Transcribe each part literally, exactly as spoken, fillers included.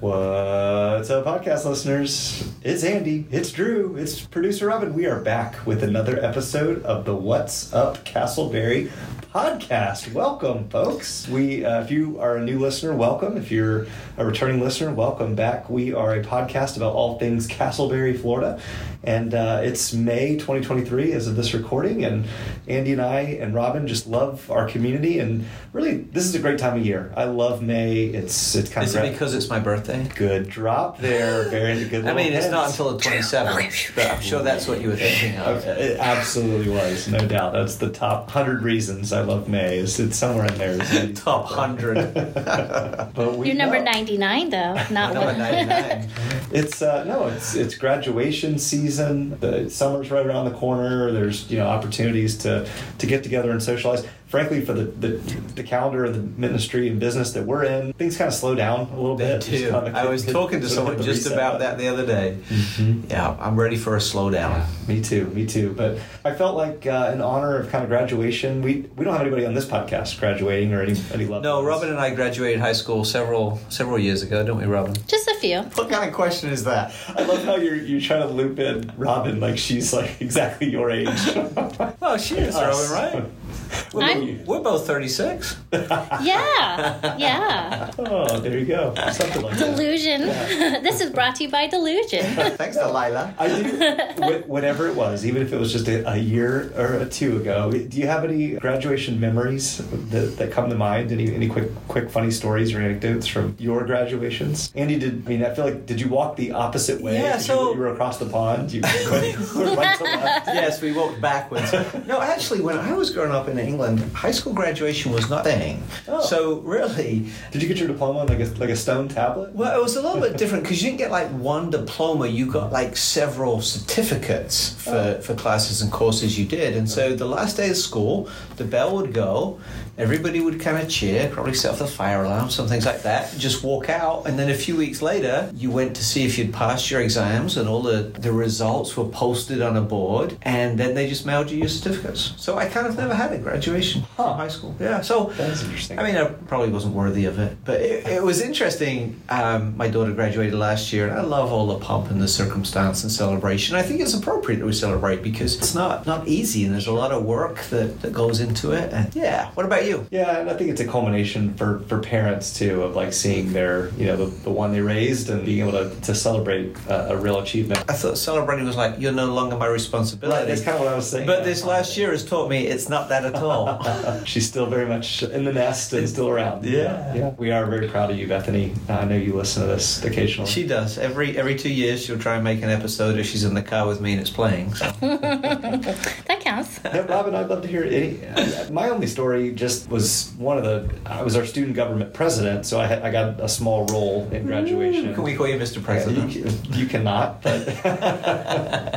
What's up, podcast listeners? It's Andy, it's Drew, it's producer Robin. We are back with another episode of the What's Up Casselberry podcast. Welcome, folks. We, uh, if you are a new listener, welcome. If you're a returning listener, welcome back. We are a podcast about all things Casselberry, Florida, and uh, it's May twenty twenty-three as of this recording, and Andy and I and Robin just love our community, and really, this is a great time of year. I love May. It's it's kind is of... Is it because it's my birthday? Good drop there. Very good. I mean, it's hits. Not until the twenty-seventh. But I'm sure that's what you were thinking of. It absolutely was, no doubt. That's the top one hundred reasons I love May. It's, it's somewhere in there. It? Top one hundred. But we You're know. Number ninety-nine, though. Not number ninety-nine. It's uh, no, it's it's graduation season. The summer's right around the corner. There's you know opportunities to to get together and socialize. Frankly, for the, the, the calendar of the ministry and business that we're in, things kind of slow down a little they bit. Too. Kind of I was hit, talking to someone just about that the other day. Mm-hmm. Yeah, I'm ready for a slowdown. Yeah, me too, me too. But I felt like uh, in honor of kind of graduation, we we don't have anybody on this podcast graduating or any any level. No, Robin and I graduated high school several several years ago, don't we, Robin? Just a few. What kind of question is that? I love how you're you're trying to loop in Robin like she's like exactly your age. Well, she is Robin, right? We're, we're both thirty-six. Yeah, yeah. Oh, there you go. Something like Delusion. That. Yeah. This is brought to you by Delusion. Thanks, Delilah. I do. Whatever it was, even if it was just a, a year or a two ago, do you have any graduation memories that, that come to mind? Any any quick quick funny stories or anecdotes from your graduations? Andy, did I mean? I feel like did you walk the opposite way? Yeah, did so you, you were across the pond. You went from right to left. Yes, we walked backwards. No, actually, when I was growing up in England, high school graduation was not a thing. Oh. So really, did you get your diploma on like a like a stone tablet? Well, it was a little bit different because you didn't get like one diploma. You got like several certificates for, oh. for classes and courses you did. And so the last day of school, the bell would go. Everybody would kind of cheer, probably set off the fire alarm, some things like that, just walk out. And then a few weeks later, you went to see if you'd passed your exams, and all the, the results were posted on a board, and then they just mailed you your certificates. So I kind of never had a graduation huh. in high school. Yeah, so... That's interesting. I mean, I probably wasn't worthy of it, but it, it was interesting. Um, my daughter graduated last year, and I love all the pomp and the circumstance and celebration. I think it's appropriate that we celebrate because it's not, not easy, and there's a lot of work that, that goes into it. And yeah, what about you? Yeah, and I think it's a culmination for, for parents, too, of, like, seeing their, you know, the, the one they raised and being able to, to celebrate a, a real achievement. I thought celebrating was like, you're no longer my responsibility. Right, that's kind of what I was saying. But this last year has taught me it's not that at all. She's still very much in the nest and still around. Yeah. yeah. We are very proud of you, Bethany. I know you listen to this occasionally. She does. Every every two years, she'll try and make an episode if she's in the car with me and it's playing. So. That counts. Yeah, Robin, I'd love to hear any. My only story just was one of the I was our student government president, so I had, I got a small role in graduation. Can we call you Mister President? Yeah, you, you cannot, but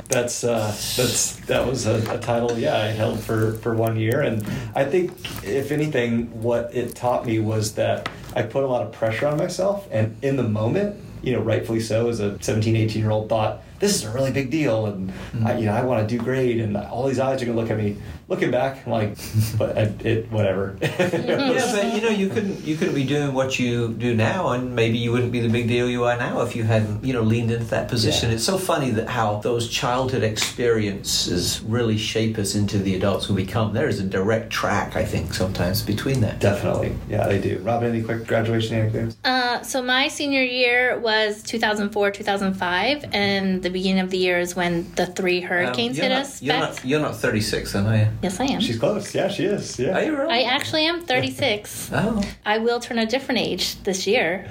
that's uh, that's that was a, a title yeah I held for, for one year, and I think if anything, what it taught me was that I put a lot of pressure on myself, and in the moment, you know, rightfully so, as a seventeen, eighteen year old, thought this is a really big deal, and mm-hmm. I, you know, I want to do great, and all these eyes are gonna look at me. Looking back, I'm like, but it, it whatever. Yeah, but you know, you couldn't you couldn't be doing what you do now, and maybe you wouldn't be the big deal you are now if you hadn't, you know, leaned into that position. Yeah. It's so funny that how those childhood experiences really shape us into the adults we become. There is a direct track, I think, sometimes between that. Definitely, yeah, they do. Robin, any quick graduation anecdotes? Uh, so my senior year was two thousand four, two thousand five, and the beginning of the year is when the three hurricanes um, hit not, us. You're not, you're not thirty-six, then, are you? Yes, I am. She's close. Yeah, she is. Yeah. Are you really? I actually am thirty-six. Oh. I will turn a different age this year.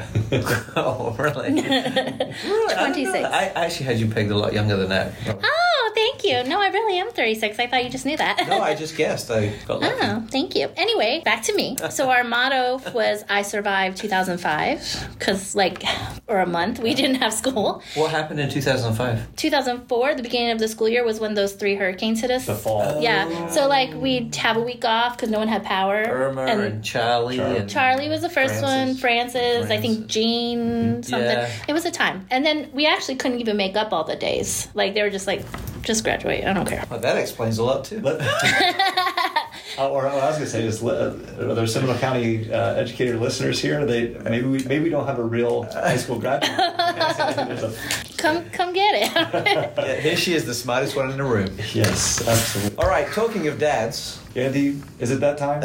Oh, really? Really? twenty-six. I, I actually had you pegged a lot younger than that. Oh, thank you. No, I really am thirty-six. I thought you just knew that. No, I just guessed. I got lucky. Oh, thank you. Anyway, back to me. So our motto was, I survived two thousand five, because like, or a month, we didn't have school. What happened in two thousand five? two thousand four, the beginning of the school year, was when those three hurricanes hit us. The fall. Yeah. Oh. So, like, we'd have a week off because no one had power. Irma and, and Charlie. And Charlie was the first Francis. one. Francis, Francis, I think Jean, something. Yeah. It was a time. And then we actually couldn't even make up all the days. Like, they were just like, just graduate. I don't care. Well, that explains a lot, too. Uh, or well, I was going to say, just uh, are there Seminole County uh, educated listeners here? They maybe we maybe we don't have a real high school graduate. come come get it. Yeah, here she is, the smartest one in the room. Yes, absolutely. All right, talking of dads. Andy, is it that time?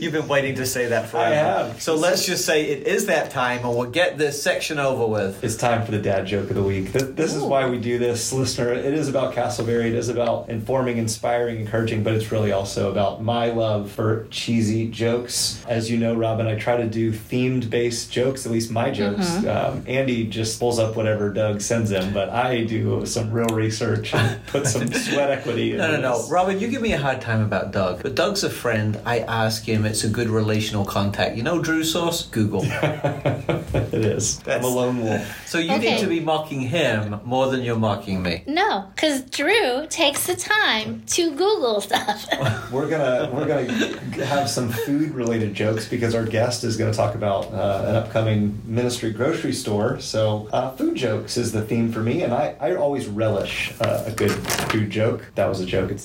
You've been waiting to say that forever. I have. So let's just say it is that time, and we'll get this section over with. It's time for the dad joke of the week. Th- this Ooh. is why we do this, listener. It is about Casselberry. It is about informing, inspiring, encouraging, but it's really also about my love for cheesy jokes. As you know, Robin, I try to do themed-based jokes, at least my jokes. Mm-hmm. Um, Andy just pulls up whatever Doug sends him, but I do some real research and put some sweat equity in No, no, no. This. Robin, you give me a hard time about Doug, but Doug's a friend. I ask him, it's a good relational contact. You know Drew Sauce? Google. It is. That's, I'm a lone wolf. So you okay. need to be mocking him more than you're mocking me. No, because Drew takes the time to Google stuff. We're gonna we're gonna have some food related jokes because our guest is gonna talk about uh, an upcoming ministry grocery store. So uh, food jokes is the theme for me, and I, I always relish uh, a good food joke. That was a joke. It's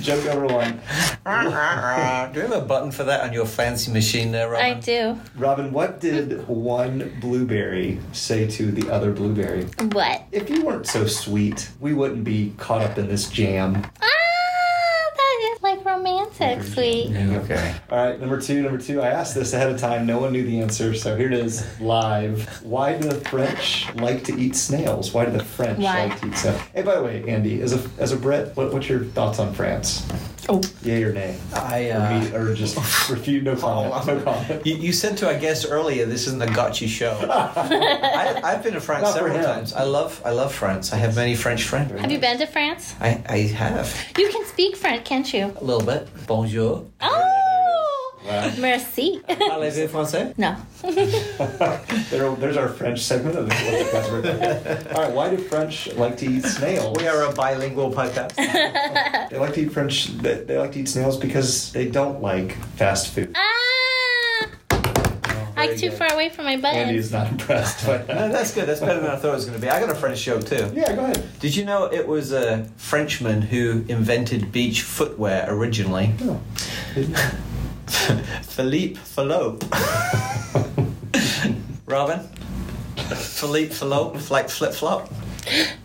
joke number one. Do you have a button for that on your fancy machine there, Robin? I do. Robin, what did one blueberry say to the other blueberry? What? If you weren't so sweet, we wouldn't be caught up in this jam. Ah! Like romantic, sweet. Yeah, okay. All right, number two, number two. I asked this ahead of time. No one knew the answer, so here it is, live. Why do the French like to eat snails? Why do the French Why? like to eat snails? Hey, by the way, Andy, as a as a Brit, what, what's your thoughts on France? Oh. Yay or nay? I, uh... Or, me, or just refute, no comment. No comment. You, you said to our guest earlier, this isn't a gotcha show. I, I've been to France Not several times. I love I love France. I have many French friends. Have you been to France? I, I have. You can speak French, can't you? A little bit. Bonjour. Oh! Wow. Merci. Parlez-vous français? No. there, there's our French segment of the customer. All right, why do French like to eat snails? We are a bilingual podcast. They like to eat French. They, they like to eat snails because they don't like fast food. Ah! I'm too far away from my button. Andy's not impressed by that. No, that's good. That's better than I thought it was going to be. I got a French joke, too. Yeah, go ahead. Did you know it was a Frenchman who invented beach footwear originally? Oh. Philippe Fallope. Robin? Philippe Fallope, like flip-flop?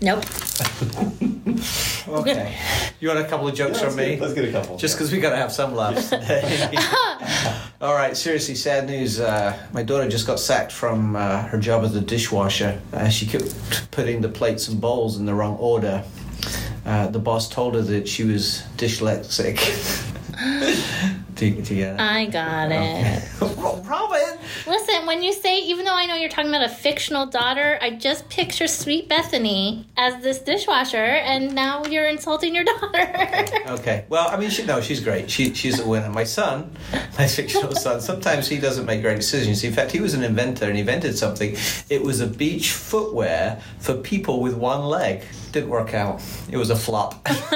Nope. Okay. You want a couple of jokes yeah, from me? Get, let's get a couple. Just because we got to have some laughs. All right, seriously, sad news. Uh, my daughter just got sacked from uh, her job as a dishwasher. Uh, she kept putting the plates and bowls in the wrong order. Uh, the boss told her that she was dyslexic. do, do you get it? I got it. Robin! Listen, when you say, even though I know you're talking about a fictional daughter, I just picture sweet Bethany as this dishwasher, and now you're insulting your daughter. Okay. Well, I mean, she, no, she's great. She, she's a winner. My son, my fictional son, sometimes he doesn't make great decisions. In fact, he was an inventor and he invented something. It was a beach footwear for people with one leg. Didn't work out. It was a flop. There's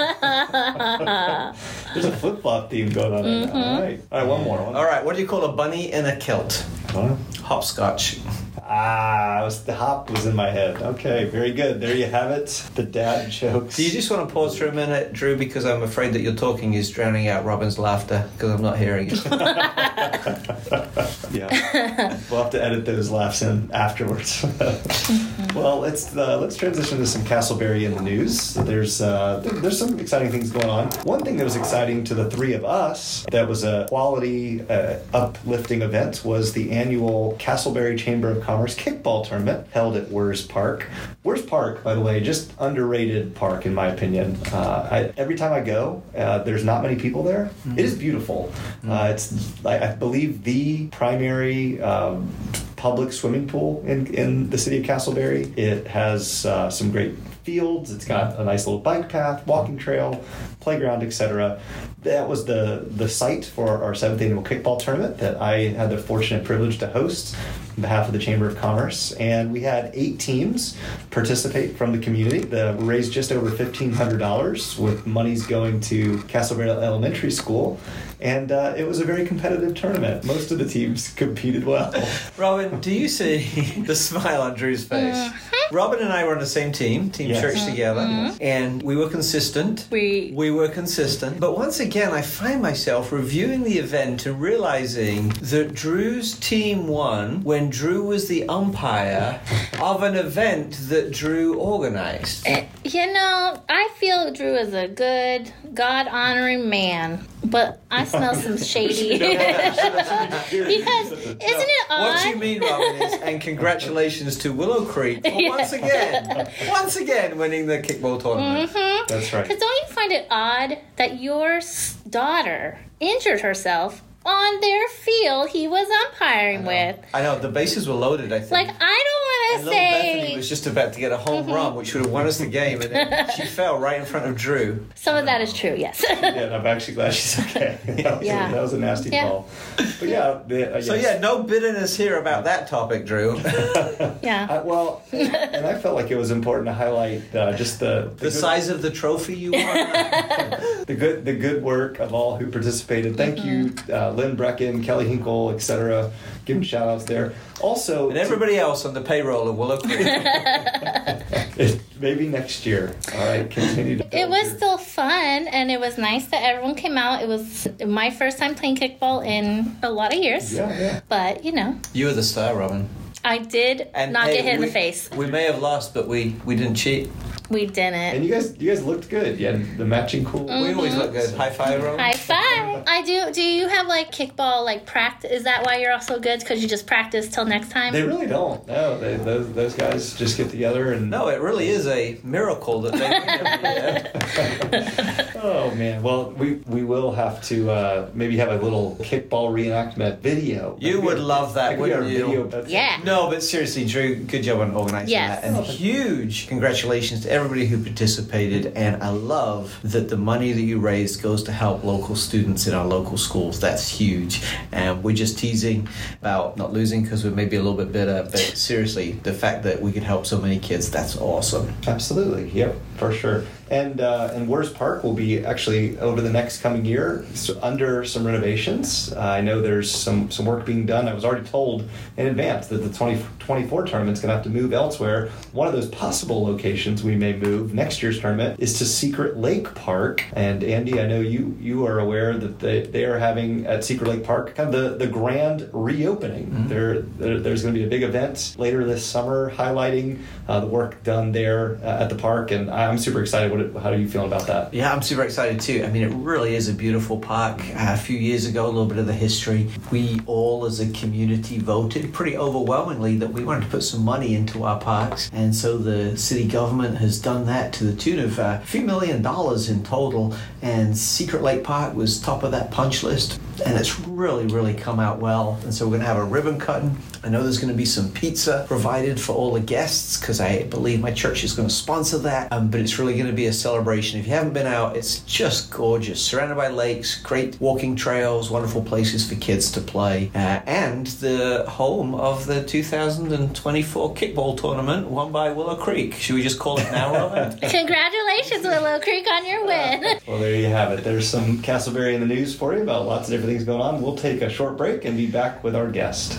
a flip-flop theme going on. Mm-hmm. All right. All right, one more. One more. All right, what do you call a bunny in a kilt? Huh? Hopscotch. Ah, I was, the hop was in my head. Okay, very good. There you have it. The dad jokes. Do you just want to pause for a minute, Drew, because I'm afraid that your talking is drowning out Robin's laughter because I'm not hearing it. Yeah. We'll have to edit those laughs in afterwards. Well, let's uh, let's transition to some Casselberry in the news. There's uh, there's some exciting things going on. One thing that was exciting to the three of us that was a quality, uh, uplifting event was the annual Casselberry Chamber of Commerce kickball tournament held at Wirz Park. Wirz Park, by the way, just underrated park in my opinion. Uh, I, every time I go, uh, there's not many people there. Mm-hmm. It is beautiful. Mm-hmm. Uh, it's, I, I believe, the primary Um, public swimming pool in, in the city of Casselberry. It has uh, some great fields. It's got a nice little bike path, walking trail, playground, et cetera. That was the the site for our seventh annual kickball tournament that I had the fortunate privilege to host on behalf of the Chamber of Commerce. And we had eight teams participate from the community that raised just over fifteen hundred dollars with monies going to Castlevale Elementary School. And uh, it was a very competitive tournament. Most of the teams competed well. Robin, do you see the smile on Drew's face? Robin and I were on the same team, team yes. church mm-hmm. together, mm-hmm. and we were consistent. We we were consistent. But once again, I find myself reviewing the event and realizing that Drew's team won when Drew was the umpire of an event that Drew organized. You know, I feel Drew is a good, God-honoring man. But I smell some shady. Because isn't it odd? What you mean, Robin, is, and congratulations to Willow Creek for yeah. once again, once again winning the kickball tournament. Mm-hmm. That's right. Because don't you find it odd that your daughter injured herself on their field he was umpiring I with? I know, the bases were loaded, I think. Like, I don't And little Bethany was just about to get a home mm-hmm. run, which would have won us the game, and then she fell right in front of Drew. Some of that is true, yes. Yeah, and I'm actually glad she's okay. That was, yeah. a, that was a nasty yeah. ball. But yeah, yeah so yeah, no bitterness here about that topic, Drew. Yeah. I, well, and I felt like it was important to highlight uh, just the the, the good, size of the trophy you won. the good the good work of all who participated. Thank mm-hmm. you, uh, Lynn Brecken, Kelly Hinkle, et cetera. Give them shout outs there. Also, and everybody to, else on the payroll at Willow Creek. Maybe next year. All right, continue to. It was here. Still fun, and it was nice that everyone came out. It was my first time playing kickball in a lot of years. Yeah, yeah. But you know, you were the star, Robin. I did and not hey, get hit we, in the face. We may have lost, but we, we didn't cheat. We didn't. And you guys, you guys looked good. You had the matching cool. Mm-hmm. We always look good. High five, Robin. High five. I do. Do you have like kickball like practice? Is that why you're also good? Because you just practice till next time? They really don't. No, they, those those guys just get together and. No, it really is a miracle that they. Oh man. Well, we we will have to uh, maybe have a little kickball reenactment video. You maybe would our, love that, wouldn't you? Video yeah. No, but seriously, Drew, good job on organizing yes. that, and oh, huge congratulations to everyone. Everybody who participated, and I love that the money that you raised goes to help local students in our local schools. That's huge. And we're just teasing about not losing because we're maybe a little bit bitter, but seriously, the fact that we could help so many kids, that's awesome. Absolutely. Yep, for sure. And uh, and Wirz Park will be actually over the next coming year so under some renovations. Uh, I know there's some, some work being done. I was already told in advance that the twenty twenty-four tournament's going to have to move elsewhere. One of those possible locations we may move next year's tournament is to Secret Lake Park. And Andy, I know you you are aware that they, they are having at Secret Lake Park kind of the, the grand reopening. Mm-hmm. There, there there's going to be a big event later this summer highlighting uh, the work done there uh, at the park, and I'm super excited. What How do you feel about that? Yeah, I'm super excited too. I mean, it really is a beautiful park. Uh, a few years ago, a little bit of the history. We all as a community voted pretty overwhelmingly that we wanted to put some money into our parks. And so the city government has done that to the tune of a few million dollars in total. And Secret Lake Park was top of that punch list. And it's really, really come out well. And so we're going to have a ribbon cutting. I know there's going to be some pizza provided for all the guests because I believe my church is going to sponsor that. Um, but it's really going to be a celebration. If you haven't been out, it's just gorgeous. Surrounded by lakes, great walking trails, wonderful places for kids to play. Uh, and the home of the two thousand twenty-four kickball tournament won by Willow Creek. Should we just call it now, Robin? Congratulations, Willow Creek, on your win. Uh, well, there you have it. There's some Casselberry in the news for you about lots of different things going on. We'll take a short break and be back with our guest.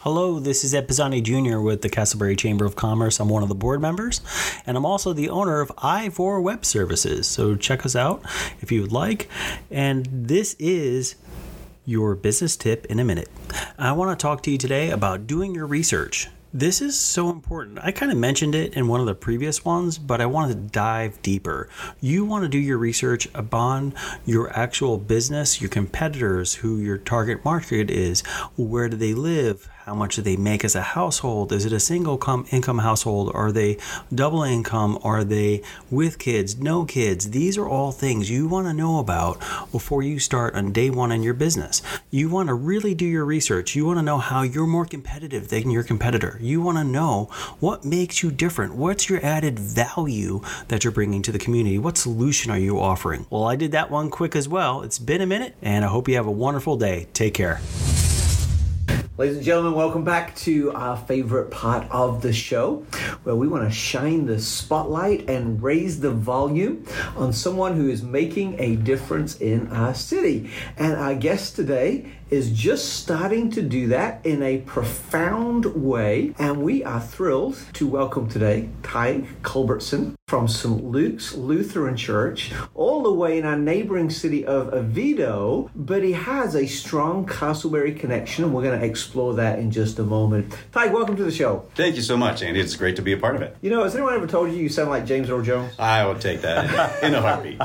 Hello, this is Ed Pisani Junior with the Casselberry Chamber of Commerce. I'm one of the board members, and I'm also the owner of i four Web Services. So check us out if you would like. And this is your business tip in a minute. I want to talk to you today about doing your research. This is so important. I kind of mentioned it in one of the previous ones, but I wanted to dive deeper. You want to do your research upon your actual business, your competitors, who your target market is, where do they live, how much do they make as a household, is it a single com- income household, are they double income, are they with kids, no kids? These are all things you want to know about before you start on day one in your business. You want to really do your research. You want to know how you're more competitive than your competitor. You want to know what makes you different. What's your added value that you're bringing to the community? What solution are you offering? Well, I did that one quick as well. It's been a minute, and I hope you have a wonderful day. Take care. Ladies and gentlemen, welcome back to our favorite part of the show, where we want to shine the spotlight and raise the volume on someone who is making a difference in our city. And our guest today is just starting to do that in a profound way. And we are thrilled to welcome today Tige Culbertson from Saint Luke's Lutheran Church, all the way in our neighboring city of Avito, but he has a strong Casselberry connection, and we're going to explore that in just a moment. Tige, welcome to the show. Thank you so much, Andy. It's great to be a part of it. You know, has anyone ever told you you sound like James Earl Jones? I will take that in a heartbeat.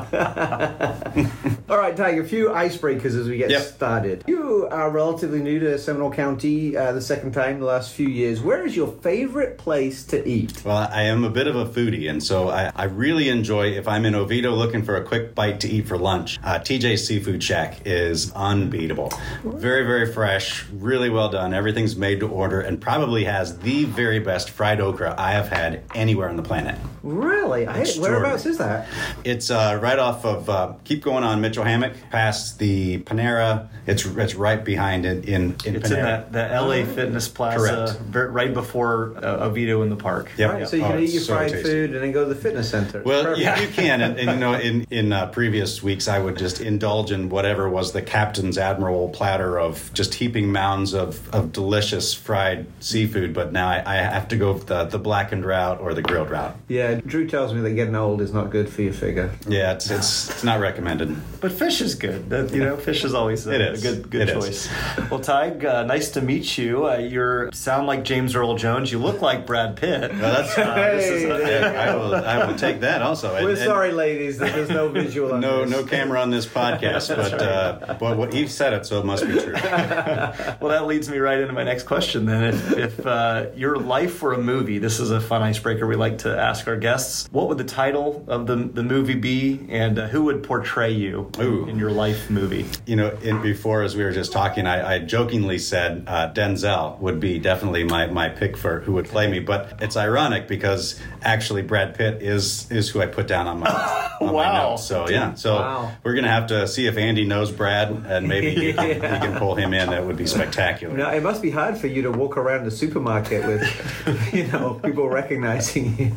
All right, Tige, a few icebreakers as we get yep. started. You are relatively new to Seminole County, uh, the second time in the last few years. Where is your favorite place to eat? Well, I am a bit of a foodie, and so I, I really enjoy, if I'm in Oviedo looking for a quick bite to eat for lunch, uh, T J's Seafood Shack is unbeatable. Very, very fresh, really well done. Everything's made to order and probably has the very best fried okra I have had anywhere on the planet. Really? I, whereabouts is that? It's uh, right off of, uh, keep going on Mitchell Hammock, past the Panera. It's it's right behind it in, in it's Panera. It's in that, the L A Fitness Plaza, Correct. right before uh, Oviedo in the park. Yep. Right, yep. So you can oh, eat your so fried tasty. food and then go to the fitness center. Well, yeah, you can. And, and you know, in, in uh, previous weeks, I would just indulge in whatever was the captain's admiral platter of just heaping mounds of, of delicious fried seafood. But now I, I have to go with the, the blackened route or the grilled route. Yeah, Drew tells me that getting old is not good for your figure. Yeah, it's it's, it's not recommended. But fish is good. That, you know, fish is always a, it is. a good good it choice. Is. Well, Tige, uh, nice to meet you. Uh, you sound like James Earl Jones. You look like Brad Pitt. Well, that's uh, hey, this is a, yeah, I will. I I will take that also. And, We're sorry, and, ladies, that there's no visual on no, this. No camera on this podcast, but, right. uh, but what he said it, so it must be true. Well, that leads me right into my next question, then. If, if uh, your life were a movie, this is a fun icebreaker we like to ask our guests, what would the title of the, the movie be, and uh, who would portray you Ooh. in your life movie? You know, in, before, as we were just talking, I, I jokingly said uh, Denzel would be definitely my, my pick for who would play me, but it's ironic because actually Brad Pitt is is who I put down on my, on wow. my notes. So, yeah. So wow. we're going to have to see if Andy knows Brad, and maybe he can, yeah. he can pull him in. That would be spectacular. Now, it must be hard for you to walk around the supermarket with, you know, people recognizing you.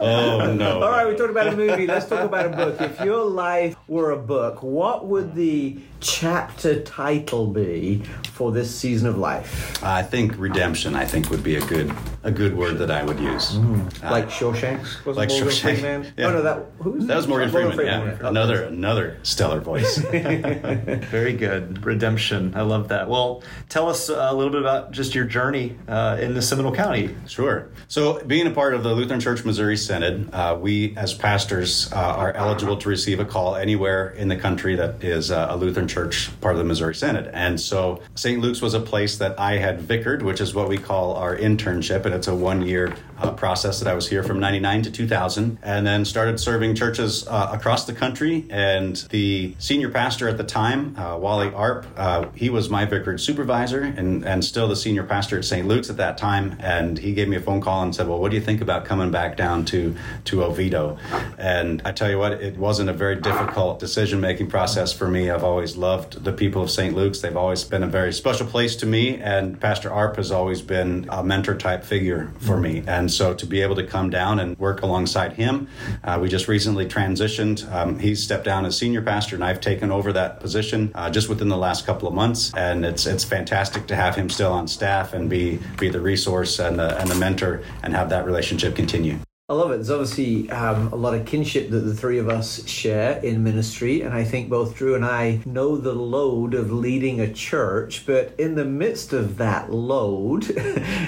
Oh, no. All right, we talked about a movie. Let's talk about a book. If your life were a book, what would the chapter title be for this season of life? I think redemption, I think, would be a good a good word that I would use. Mm. Uh, like Shawshank? Like Shawshank. Freeman? Yeah. Oh, no, that, who's that was Morgan Freeman. Freeman. Yeah. Yeah. Another another stellar voice. Very good. Redemption. I love that. Well, tell us a little bit about just your journey uh, in the Seminole County. Sure. So being a part of the Lutheran Church Missouri Synod, uh, we as pastors uh, are eligible to receive a call anywhere in the country that is uh, a Lutheran Church part of the Missouri Synod. And so Saint Luke's was a place that I had vicared, which is what we call our internship, and it's a one-year uh, process that I was here from ninety-nine to two thousand, and then started serving churches uh, across the country. And the senior pastor at the time, uh, Wally Arp, uh, he was my vicarage supervisor and, and still the senior pastor at Saint Luke's at that time. And he gave me a phone call and said, well, what do you think about coming back down to, to Oviedo? And I tell you what, it wasn't a very difficult decision-making process for me. I've always loved the people of Saint Luke's. They've always been a very special place to me. And Pastor Arp has always been a mentor-type figure for me. And so to be able to come down and work alongside him, uh, we just recently transitioned. Um, he stepped down as senior pastor, and I've taken over that position uh, just within the last couple of months. And it's it's fantastic to have him still on staff and be be the resource and the, and the mentor and have that relationship continue. I love it. There's obviously um, a lot of kinship that the three of us share in ministry, and I think both Drew and I know the load of leading a church, but in the midst of that load,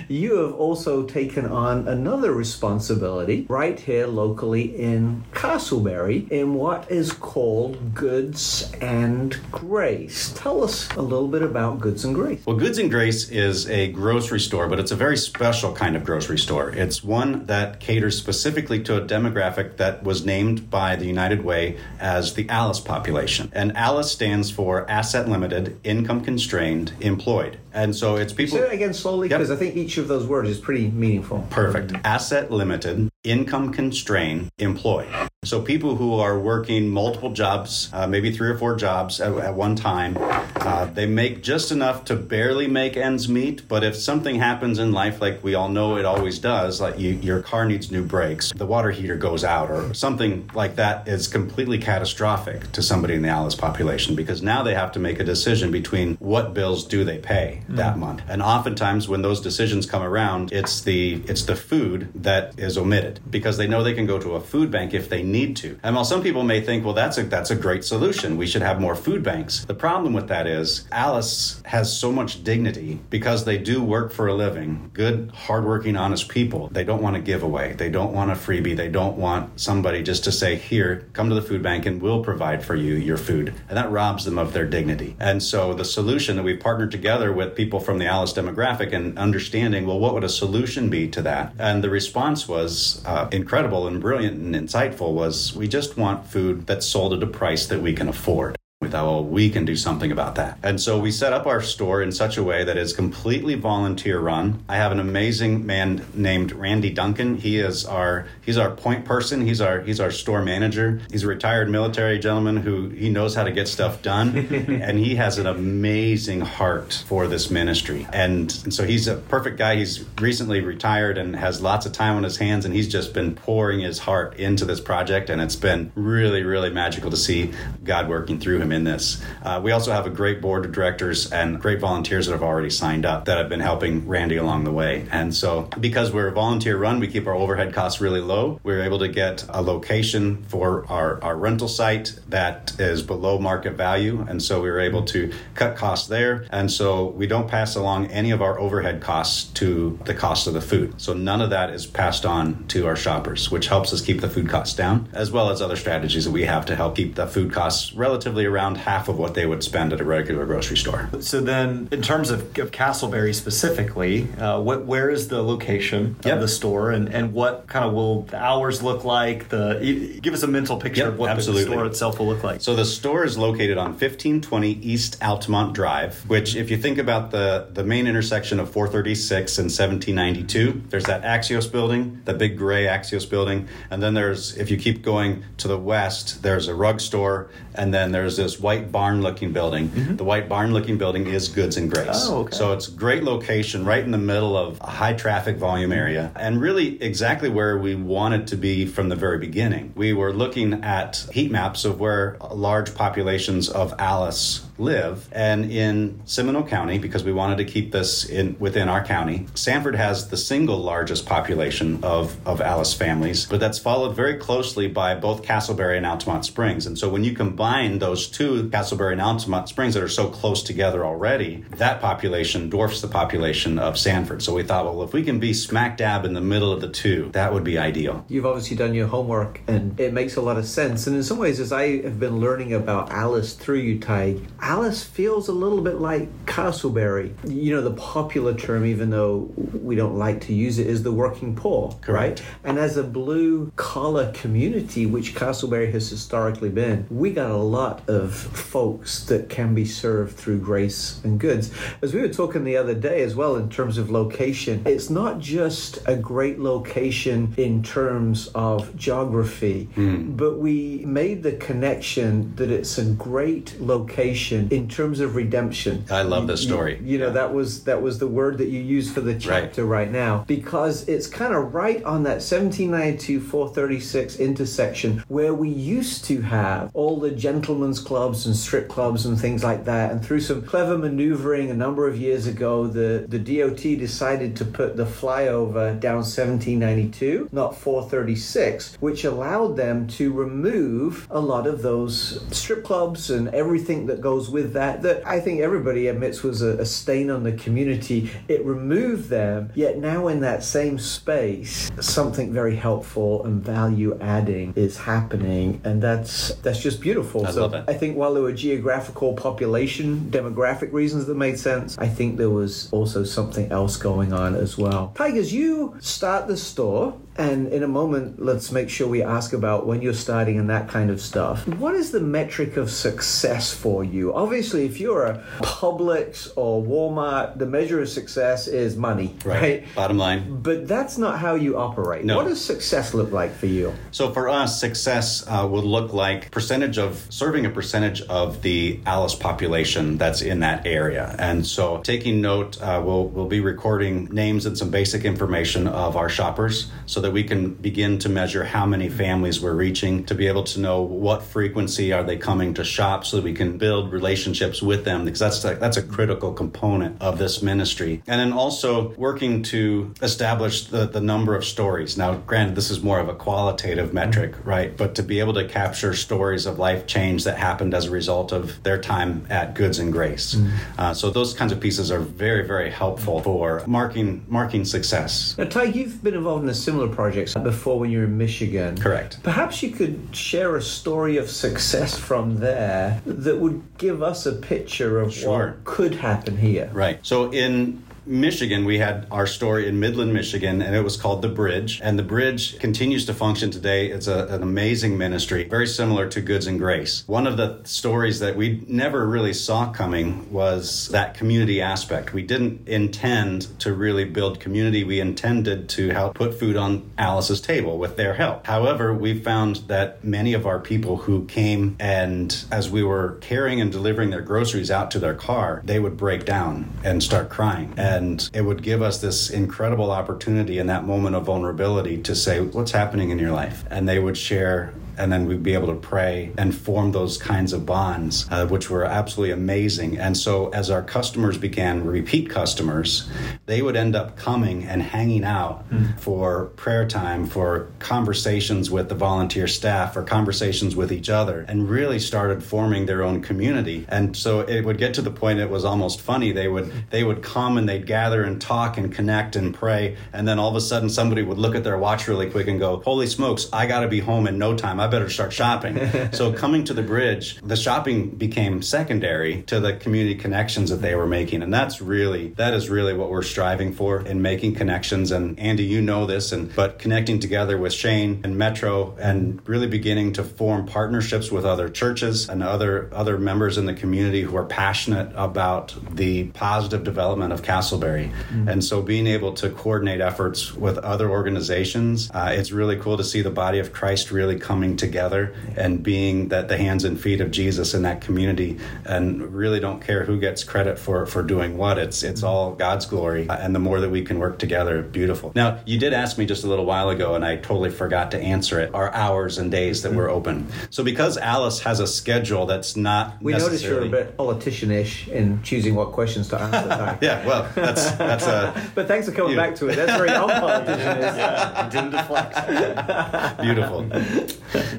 you have also taken on another responsibility right here locally in Casselberry in what is called Goods and Grace. Tell us a little bit about Goods and Grace. Well, Goods and Grace is a grocery store, but it's a very special kind of grocery store. It's one that caters specifically to a demographic that was named by the United Way as the ALICE population. And ALICE stands for Asset Limited, Income Constrained, Employed. And so it's people... Say that again slowly, because yep. I think each of those words is pretty meaningful. Perfect. Asset Limited, income constrained employee. So people who are working multiple jobs, uh, maybe three or four jobs at, at one time, uh, they make just enough to barely make ends meet. But if something happens in life, like we all know it always does, like you, your car needs new brakes, the water heater goes out, or something like that is completely catastrophic to somebody in the ALICE population, because now they have to make a decision between what bills do they pay mm. that month. And oftentimes when those decisions come around, it's the it's the food that is omitted, because they know they can go to a food bank if they need to. And while some people may think, well, that's a that's a great solution, we should have more food banks, the problem with that is ALICE has so much dignity because they do work for a living. Good, hardworking, honest people. They don't want a giveaway. They don't want a freebie. They don't want somebody just to say, here, come to the food bank and we'll provide for you your food. And that robs them of their dignity. And so the solution that we've partnered together with people from the ALICE demographic and understanding, well, what would a solution be to that? And the response was uh, incredible and brilliant and insightful was, we just want food that's sold at a price that we can afford. We thought, well, we can do something about that. And so we set up our store in such a way that is completely volunteer run. I have an amazing man named Randy Duncan. He is our he's our point person. He's our he's our store manager. He's a retired military gentleman who he knows how to get stuff done. And he has an amazing heart for this ministry. And, and so he's a perfect guy. He's recently retired and has lots of time on his hands. And he's just been pouring his heart into this project. And it's been really, really magical to see God working through him in this. Uh, we also have a great board of directors and great volunteers that have already signed up that have been helping Randy along the way. And so because we're a volunteer run, we keep our overhead costs really low. We're able to get a location for our, our rental site that is below market value. And so we were able to cut costs there. And so we don't pass along any of our overhead costs to the cost of the food. So none of that is passed on to our shoppers, which helps us keep the food costs down, as well as other strategies that we have to help keep the food costs relatively around around half of what they would spend at a regular grocery store. So then in terms of, of Casselberry specifically, uh, what, where is the location yep. of the store, and, and what kind of will the hours look like? The Give us a mental picture yep, of what absolutely. the store itself will look like. So the store is located on fifteen twenty East Altamont Drive, which if you think about the, the main intersection of four thirty-six and seventeen ninety-two, there's that Axios building, the big gray Axios building. And then there's, if you keep going to the west, there's a rug store, and then there's this white barn-looking building. Mm-hmm. The white barn-looking building is Goods and Grace. Oh, okay. So it's a great location right in the middle of a high-traffic volume area, and really exactly where we wanted to be from the very beginning. We were looking at heat maps of where large populations of ALICE live, and in Seminole County, because we wanted to keep this in within our county, Sanford has the single largest population of, of ALICE families, but that's followed very closely by both Casselberry and Altamont Springs. And so when you combine those two, Casselberry and Altamont Springs, that are so close together already, that population dwarfs the population of Sanford. So we thought, well, if we can be smack dab in the middle of the two, that would be ideal. You've obviously done your homework, and it makes a lot of sense. And in some ways, as I have been learning about ALICE through you, Tige, ALICE feels a little bit like Casselberry. You know, the popular term, even though we don't like to use it, is the working poor, correct? Right? And as a blue-collar community, which Casselberry has historically been, we got a lot of folks that can be served through grace and goods. As we were talking the other day as well, in terms of location, it's not just a great location in terms of geography, mm. but we made the connection that it's a great location in terms of redemption. I love this story. You, you know, that was that was the word that you used for the chapter right, right now, because it's kind of right on that seventeen ninety-two, four thirty-six intersection where we used to have all the gentlemen's clubs and strip clubs and things like that. And through some clever maneuvering a number of years ago, the, the D O T decided to put the flyover down seventeen ninety-two, not four thirty-six, which allowed them to remove a lot of those strip clubs and everything that goes with that, that I think everybody admits was a, a stain on the community. It removed them, yet now in that same space, something very helpful and value-adding is happening, and that's that's just beautiful. I so love it. I think while there were geographical population, demographic reasons that made sense, I think there was also something else going on as well. Tige, you start the store, And in a moment, let's make sure we ask about when you're starting and that kind of stuff. What is the metric of success for you? Obviously, if you're a Publix or Walmart, the measure of success is money, right? right? Bottom line. But that's not how you operate. No. What does success look like for you? So for us, success uh, would look like percentage of serving a percentage of the ALICE population that's in that area. And so taking note, uh, we'll, we'll be recording names and some basic information of our shoppers so that we can begin to measure how many families we're reaching, to be able to know what frequency are they coming to shop so that we can build relationships with them, because that's a, that's a critical component of this ministry. And then also working to establish the, the number of stories. Now, granted, this is more of a qualitative metric, right? But to be able to capture stories of life change that happened as a result of their time at Goods and Grace. Mm-hmm. Uh, so those kinds of pieces are very, very helpful for marking marking success. Now, Tige, you've been involved in a similar projects before when you were in Michigan. Correct. Perhaps you could share a story of success from there that would give us a picture of sure. what could happen here. Right. So in Michigan, we had our store in Midland, Michigan, and it was called The Bridge. And The Bridge continues to function today. It's a, an amazing ministry, very similar to Goods and Grace. One of the stories that we never really saw coming was that community aspect. We didn't intend to really build community. We intended to help put food on Alice's table with their help. However, we found that many of our people who came, and as we were carrying and delivering their groceries out to their car, they would break down and start crying. And And it would give us this incredible opportunity in that moment of vulnerability to say, what's happening in your life? And they would share, and then we'd be able to pray and form those kinds of bonds, uh, which were absolutely amazing. And so as our customers began, repeat customers, they would end up coming and hanging out mm. for prayer time, for conversations with the volunteer staff, or conversations with each other, and really started forming their own community. And so it would get to the point it was almost funny. They would, they would come and they'd gather and talk and connect and pray. And then all of a sudden somebody would look at their watch really quick and go, holy smokes, I got to be home in no time. I I better start shopping. So coming to The Bridge, the shopping became secondary to the community connections that they were making. And that's really, that is really what we're striving for in making connections. And Andy, you know this, and but connecting together with Shane and Metro and really beginning to form partnerships with other churches and other, other members in the community who are passionate about the positive development of Casselberry. Mm-hmm. And so being able to coordinate efforts with other organizations, uh, it's really cool to see the body of Christ really coming together and being that the hands and feet of Jesus in that community, and really don't care who gets credit for for doing what. It's it's all God's glory, and the more that we can work together, beautiful. Now, you did ask me just a little while ago, and I totally forgot to answer it, our hours and days that we're open. So because ALICE has a schedule that's not we notice you're a bit politician-ish in choosing what questions to answer. Yeah, well, that's that's a but thanks for coming you. back to it. That's very unpolitician. Yeah, you didn't deflect. Beautiful.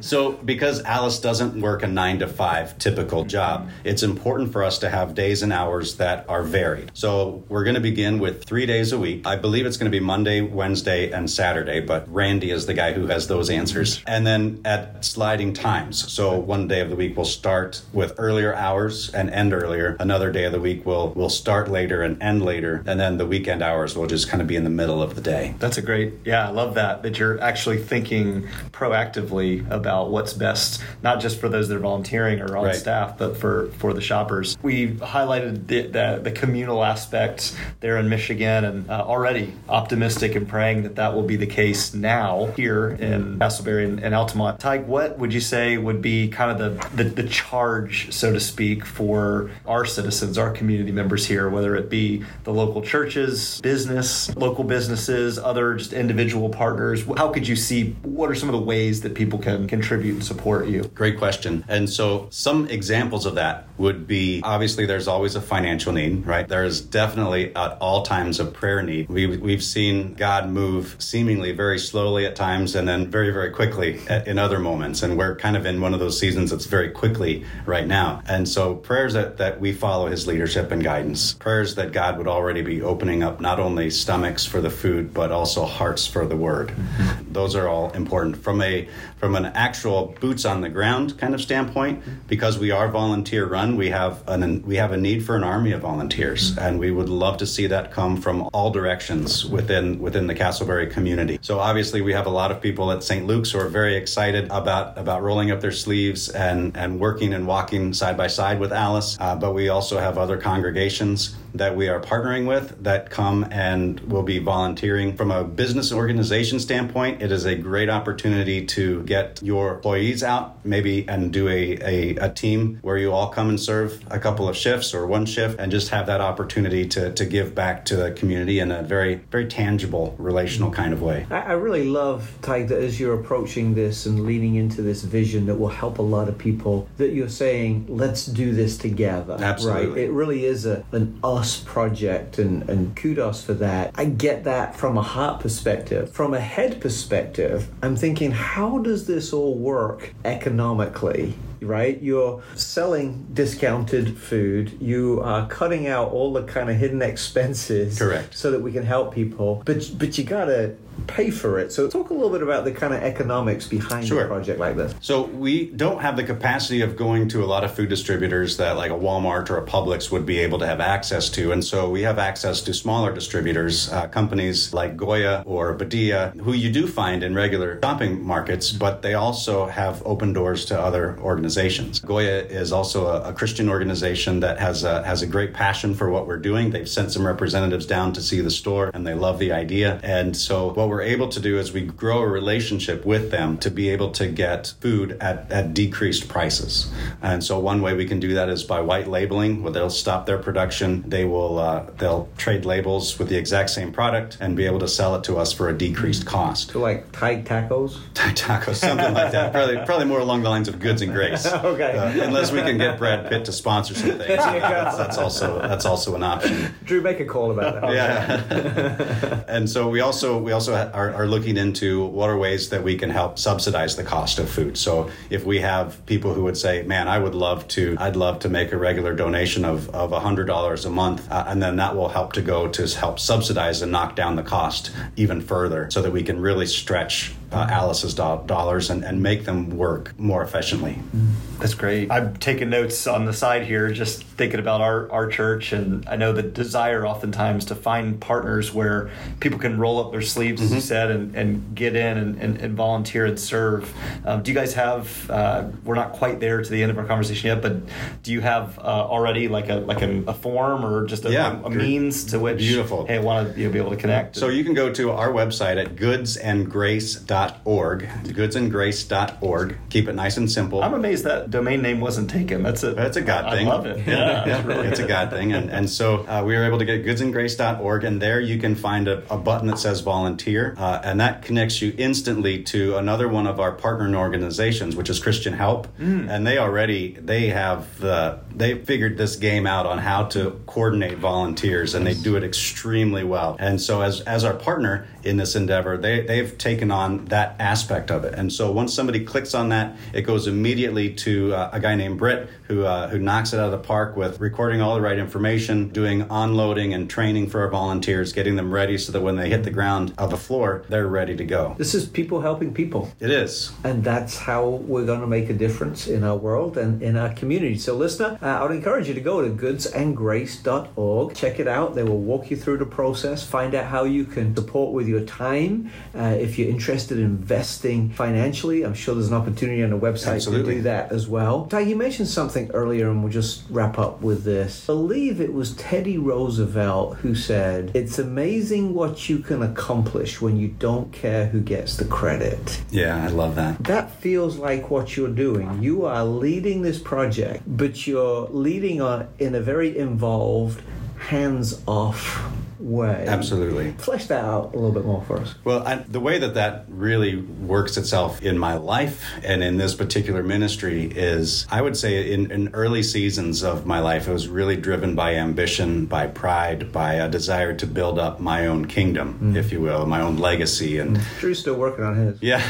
So because ALICE doesn't work a nine to five typical job, it's important for us to have days and hours that are varied. So we're going to begin with three days a week. I believe it's going to be Monday, Wednesday, and Saturday, but Randy is the guy who has those answers. And then at sliding times. So one day of the week, we'll start with earlier hours and end earlier. Another day of the week, we'll, we'll start later and end later. And then the weekend hours will just kind of be in the middle of the day. That's a great, yeah, I love that, that you're actually thinking proactively about what's best, not just for those that are volunteering or on right. staff, but for, for the shoppers. We highlighted the, the, the communal aspect there in Michigan, and uh, already optimistic and praying that that will be the case now here in Casselberry and, and Altamonte. Tige, what would you say would be kind of the, the, the charge, so to speak, for our citizens, our community members here, whether it be the local churches, business, local businesses, other just individual partners? How could you see, what are some of the ways that people can contribute and support you? Great question. And so some examples of that would be, obviously, there's always a financial need, right? There is definitely at all times a prayer need. We, we've seen God move seemingly very slowly at times and then very, very quickly at, in other moments. And we're kind of in one of those seasons that's very quickly right now. And so prayers that, that we follow his leadership and guidance, prayers that God would already be opening up not only stomachs for the food, but also hearts for the word. Those are all important. From a from an actual boots on the ground kind of standpoint, because we are volunteer run, we have an we have a need for an army of volunteers, mm-hmm. and we would love to see that come from all directions within within the Casselberry community. So obviously we have a lot of people at Saint Luke's who are very excited about about rolling up their sleeves and and working and walking side by side with ALICE, uh, but we also have other congregations that we are partnering with that come and will be volunteering. From a business organization standpoint, it is a great opportunity to get your employees out maybe and do a, a, a team where you all come and serve a couple of shifts or one shift and just have that opportunity to, to give back to the community in a very, very tangible, relational kind of way. I, I really love, Tige, that as you're approaching this and leaning into this vision that will help a lot of people, that you're saying, let's do this together. Absolutely. Right? It really is a, an us project, and, and kudos for that. I get that from a heart perspective. From a head perspective, I'm thinking, how does this all work economically? Right? You're selling discounted food. You are cutting out all the kind of hidden expenses. Correct. So that we can help people. But but you got to pay for it. So talk a little bit about the kind of economics behind sure. a project like this. So we don't have the capacity of going to a lot of food distributors that like a Walmart or a Publix would be able to have access to. And so we have access to smaller distributors, uh, companies like Goya or Badia, who you do find in regular shopping markets, but they also have open doors to other organizations. Goya is also a, a Christian organization that has a, has a great passion for what we're doing. They've sent some representatives down to see the store and they love the idea. And so what What we're able to do is we grow a relationship with them to be able to get food at, at decreased prices. And so one way we can do that is by white labeling, where they'll stop their production. They will uh, they'll trade labels with the exact same product and be able to sell it to us for a decreased cost. So like Tige tacos? Tige tacos, something like that. Probably probably more along the lines of Goods and Grace. Okay. Uh, unless we can get Brad Pitt to sponsor some things. So that's, that's also that's also an option. Drew, make a call about that. Yeah. And so we also we also Are, are looking into what are ways that we can help subsidize the cost of food. So if we have people who would say, man, I would love to, I'd love to make a regular donation of, of one hundred dollars a month, uh, and then that will help to go to help subsidize and knock down the cost even further so that we can really stretch uh, ALICE's do- dollars and, and make them work more efficiently. That's great. I'm taking notes on the side here, just thinking about our, our church, and I know the desire oftentimes to find partners where people can roll up their sleeves, as you said, and, and get in and, and, and volunteer and serve. Um, do you guys have, uh, we're not quite there to the end of our conversation yet, but do you have uh, already like a like a, a form or just a, yeah, a, a means to which beautiful. Hey, I want to you know, be able to connect? So you can go to our website at goods and grace dot org, goods and grace dot org. Keep it nice and simple. I'm amazed that domain name wasn't taken. That's a, that's a God I, thing. I love it. Yeah, yeah, yeah. Really it's a God thing. And, and so uh, we were able to get goods and grace dot org, and there you can find a, a button that says volunteer. Uh, and that connects you instantly to another one of our partner organizations, which is Christian Help. Mm. And they already, they have the, they figured this game out on how to coordinate volunteers, and they do it extremely well. And so as, as our partner in this endeavor, they, they've taken on that aspect of it. And so once somebody clicks on that, it goes immediately to uh, a guy named Britt, who uh, who knocks it out of the park with recording all the right information, doing onloading and training for our volunteers, getting them ready so that when they hit the ground of a floor, they're ready to go. This is people helping people. It is. And that's how we're going to make a difference in our world and in our community. So listener, uh, I would encourage you to go to goods and grace dot org. Check it out. They will walk you through the process, find out how you can support with your time. Uh, if you're interested in investing financially, I'm sure there's an opportunity on the website Absolutely. To do that as well. Tige, you mentioned something earlier, and we'll just wrap up with this. I believe it was Teddy Roosevelt who said, it's amazing what you can accomplish when you don't care who gets the credit. Yeah, I love that. That feels like what you're doing. You are leading this project, but you're leading on in a very involved, hands-off way. Absolutely. Flesh that out a little bit more for us. Well, I, the way that that really works itself in my life and in this particular ministry is, I would say in, in early seasons of my life, I was really driven by ambition, by pride, by a desire to build up my own kingdom, mm-hmm. if you will, my own legacy. And Drew's still working on his. Yeah.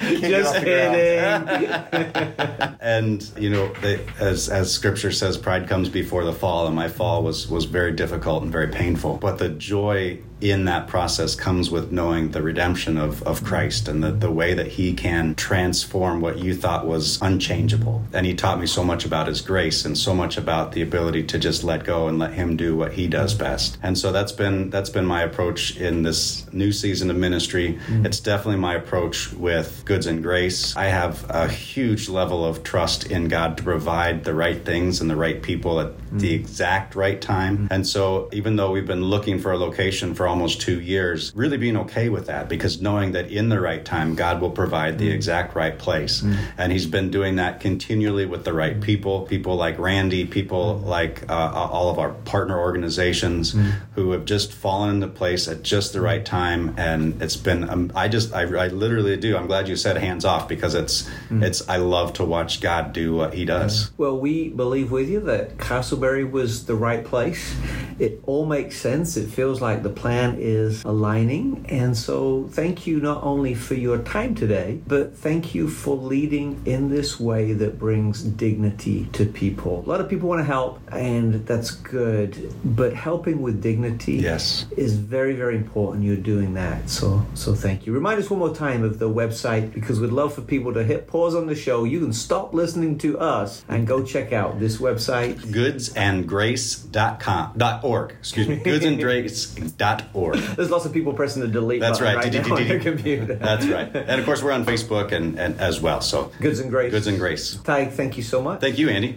Just kidding. And, you know, they, as, as scripture says, pride comes before the fall, and my fall was, was very difficult and very painful. But the joy in that process comes with knowing the redemption of, of Christ and the, the way that he can transform what you thought was unchangeable. And he taught me so much about his grace and so much about the ability to just let go and let him do what he does best. And so that's been that's been my approach in this new season of ministry. Mm. It's definitely my approach with Goods and Grace. I have a huge level of trust in God to provide the right things and the right people at mm. the exact right time. Mm. And so even though we've been looking for a location for almost two years, really being okay with that, because knowing that in the right time, God will provide the exact right place. Mm. And he's been doing that continually with the right people, people like Randy, people like uh, all of our partner organizations mm. who have just fallen into place at just the right time. And it's been, um, I just, I, I literally do. I'm glad you said hands off, because it's, mm. it's, I love to watch God do what he does. Well, we believe with you that Casselberry was the right place. It all makes sense. It feels like the plan is aligning. And so thank you not only for your time today, but thank you for leading in this way that brings dignity to people. A lot of people want to help, and that's good. But helping with dignity yes. is very, very important. You're doing that. So so thank you. Remind us one more time of the website, because we'd love for people to hit pause on the show. You can stop listening to us and go check out this website. goods and grace dot com. .org. Excuse me. goods and grace dot org. There's lots of people pressing the delete That's button right, right now on their computer. That's right. And of course, we're on Facebook and, and as well. So Goods and Grace. Goods and Grace. Tige, thank you so much. Thank you, Andy.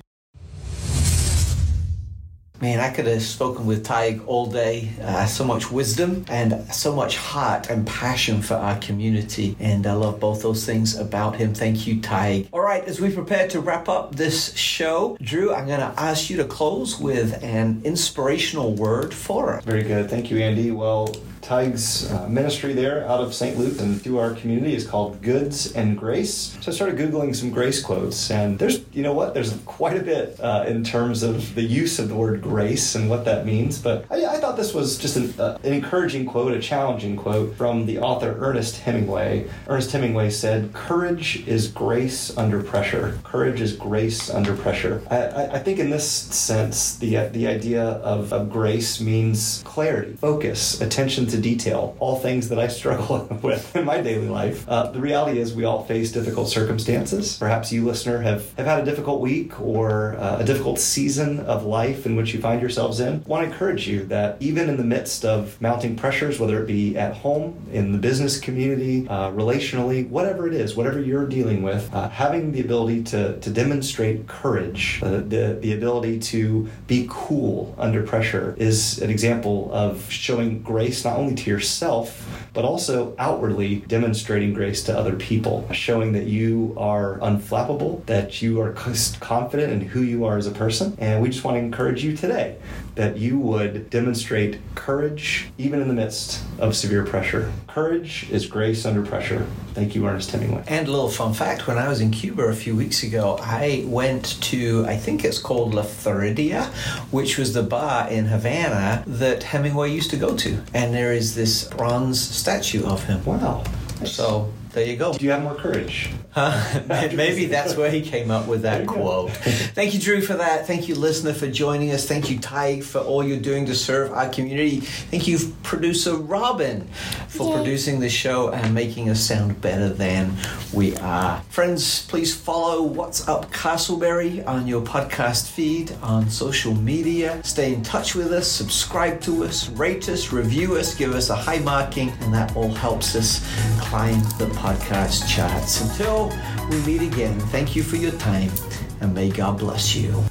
Man, I could have spoken with Tige all day. Uh, so much wisdom and so much heart and passion for our community. And I love both those things about him. Thank you, Tige. All right, as we prepare to wrap up this show, Drew, I'm going to ask you to close with an inspirational word for us. Very good. Thank you, Andy. Well, Tige's uh, ministry there out of Saint Luke and to our community is called Goods and Grace. So I started Googling some grace quotes, and there's, you know what, there's quite a bit uh, in terms of the use of the word grace and what that means. But I, I thought this was just an, uh, an encouraging quote, a challenging quote from the author Ernest Hemingway. Ernest Hemingway said, "Courage is grace under pressure. Courage is grace under pressure." I, I, I think in this sense, the uh, the idea of, of grace means clarity, focus, attention to detail, all things that I struggle with in my daily life. Uh, the reality is we all face difficult circumstances. Perhaps you, listener, have, have had a difficult week or uh, a difficult season of life in which you find yourselves in. I want to encourage you that even in the midst of mounting pressures, whether it be at home, in the business community, uh, relationally, whatever it is, whatever you're dealing with, uh, having the ability to, to demonstrate courage, uh, the, the ability to be cool under pressure is an example of showing grace not only to yourself, but also outwardly demonstrating grace to other people, showing that you are unflappable, that you are confident in who you are as a person. And we just want to encourage you today that you would demonstrate courage even in the midst of severe pressure. Courage is grace under pressure. Thank you, Ernest Hemingway. And a little fun fact, when I was in Cuba a few weeks ago, I went to, I think it's called La Floridita, which was the bar in Havana that Hemingway used to go to. And there is this bronze statue of him. Wow. Nice. So there you go. Do you have more courage? Huh? Maybe that's where he came up with that quote. Thank you, Drew, for that. Thank you, listener, for joining us. Thank you, Tige, for all you're doing to serve our community. Thank you, producer Robin, for Yay. producing the show and making us sound better than we are. Friends, please follow What's Up Casselberry on your podcast feed, on social media. Stay in touch with us, subscribe to us, rate us, review us, give us a high marking, and that all helps us climb the podcast charts. Until we meet again, thank you for your time, and may God bless you.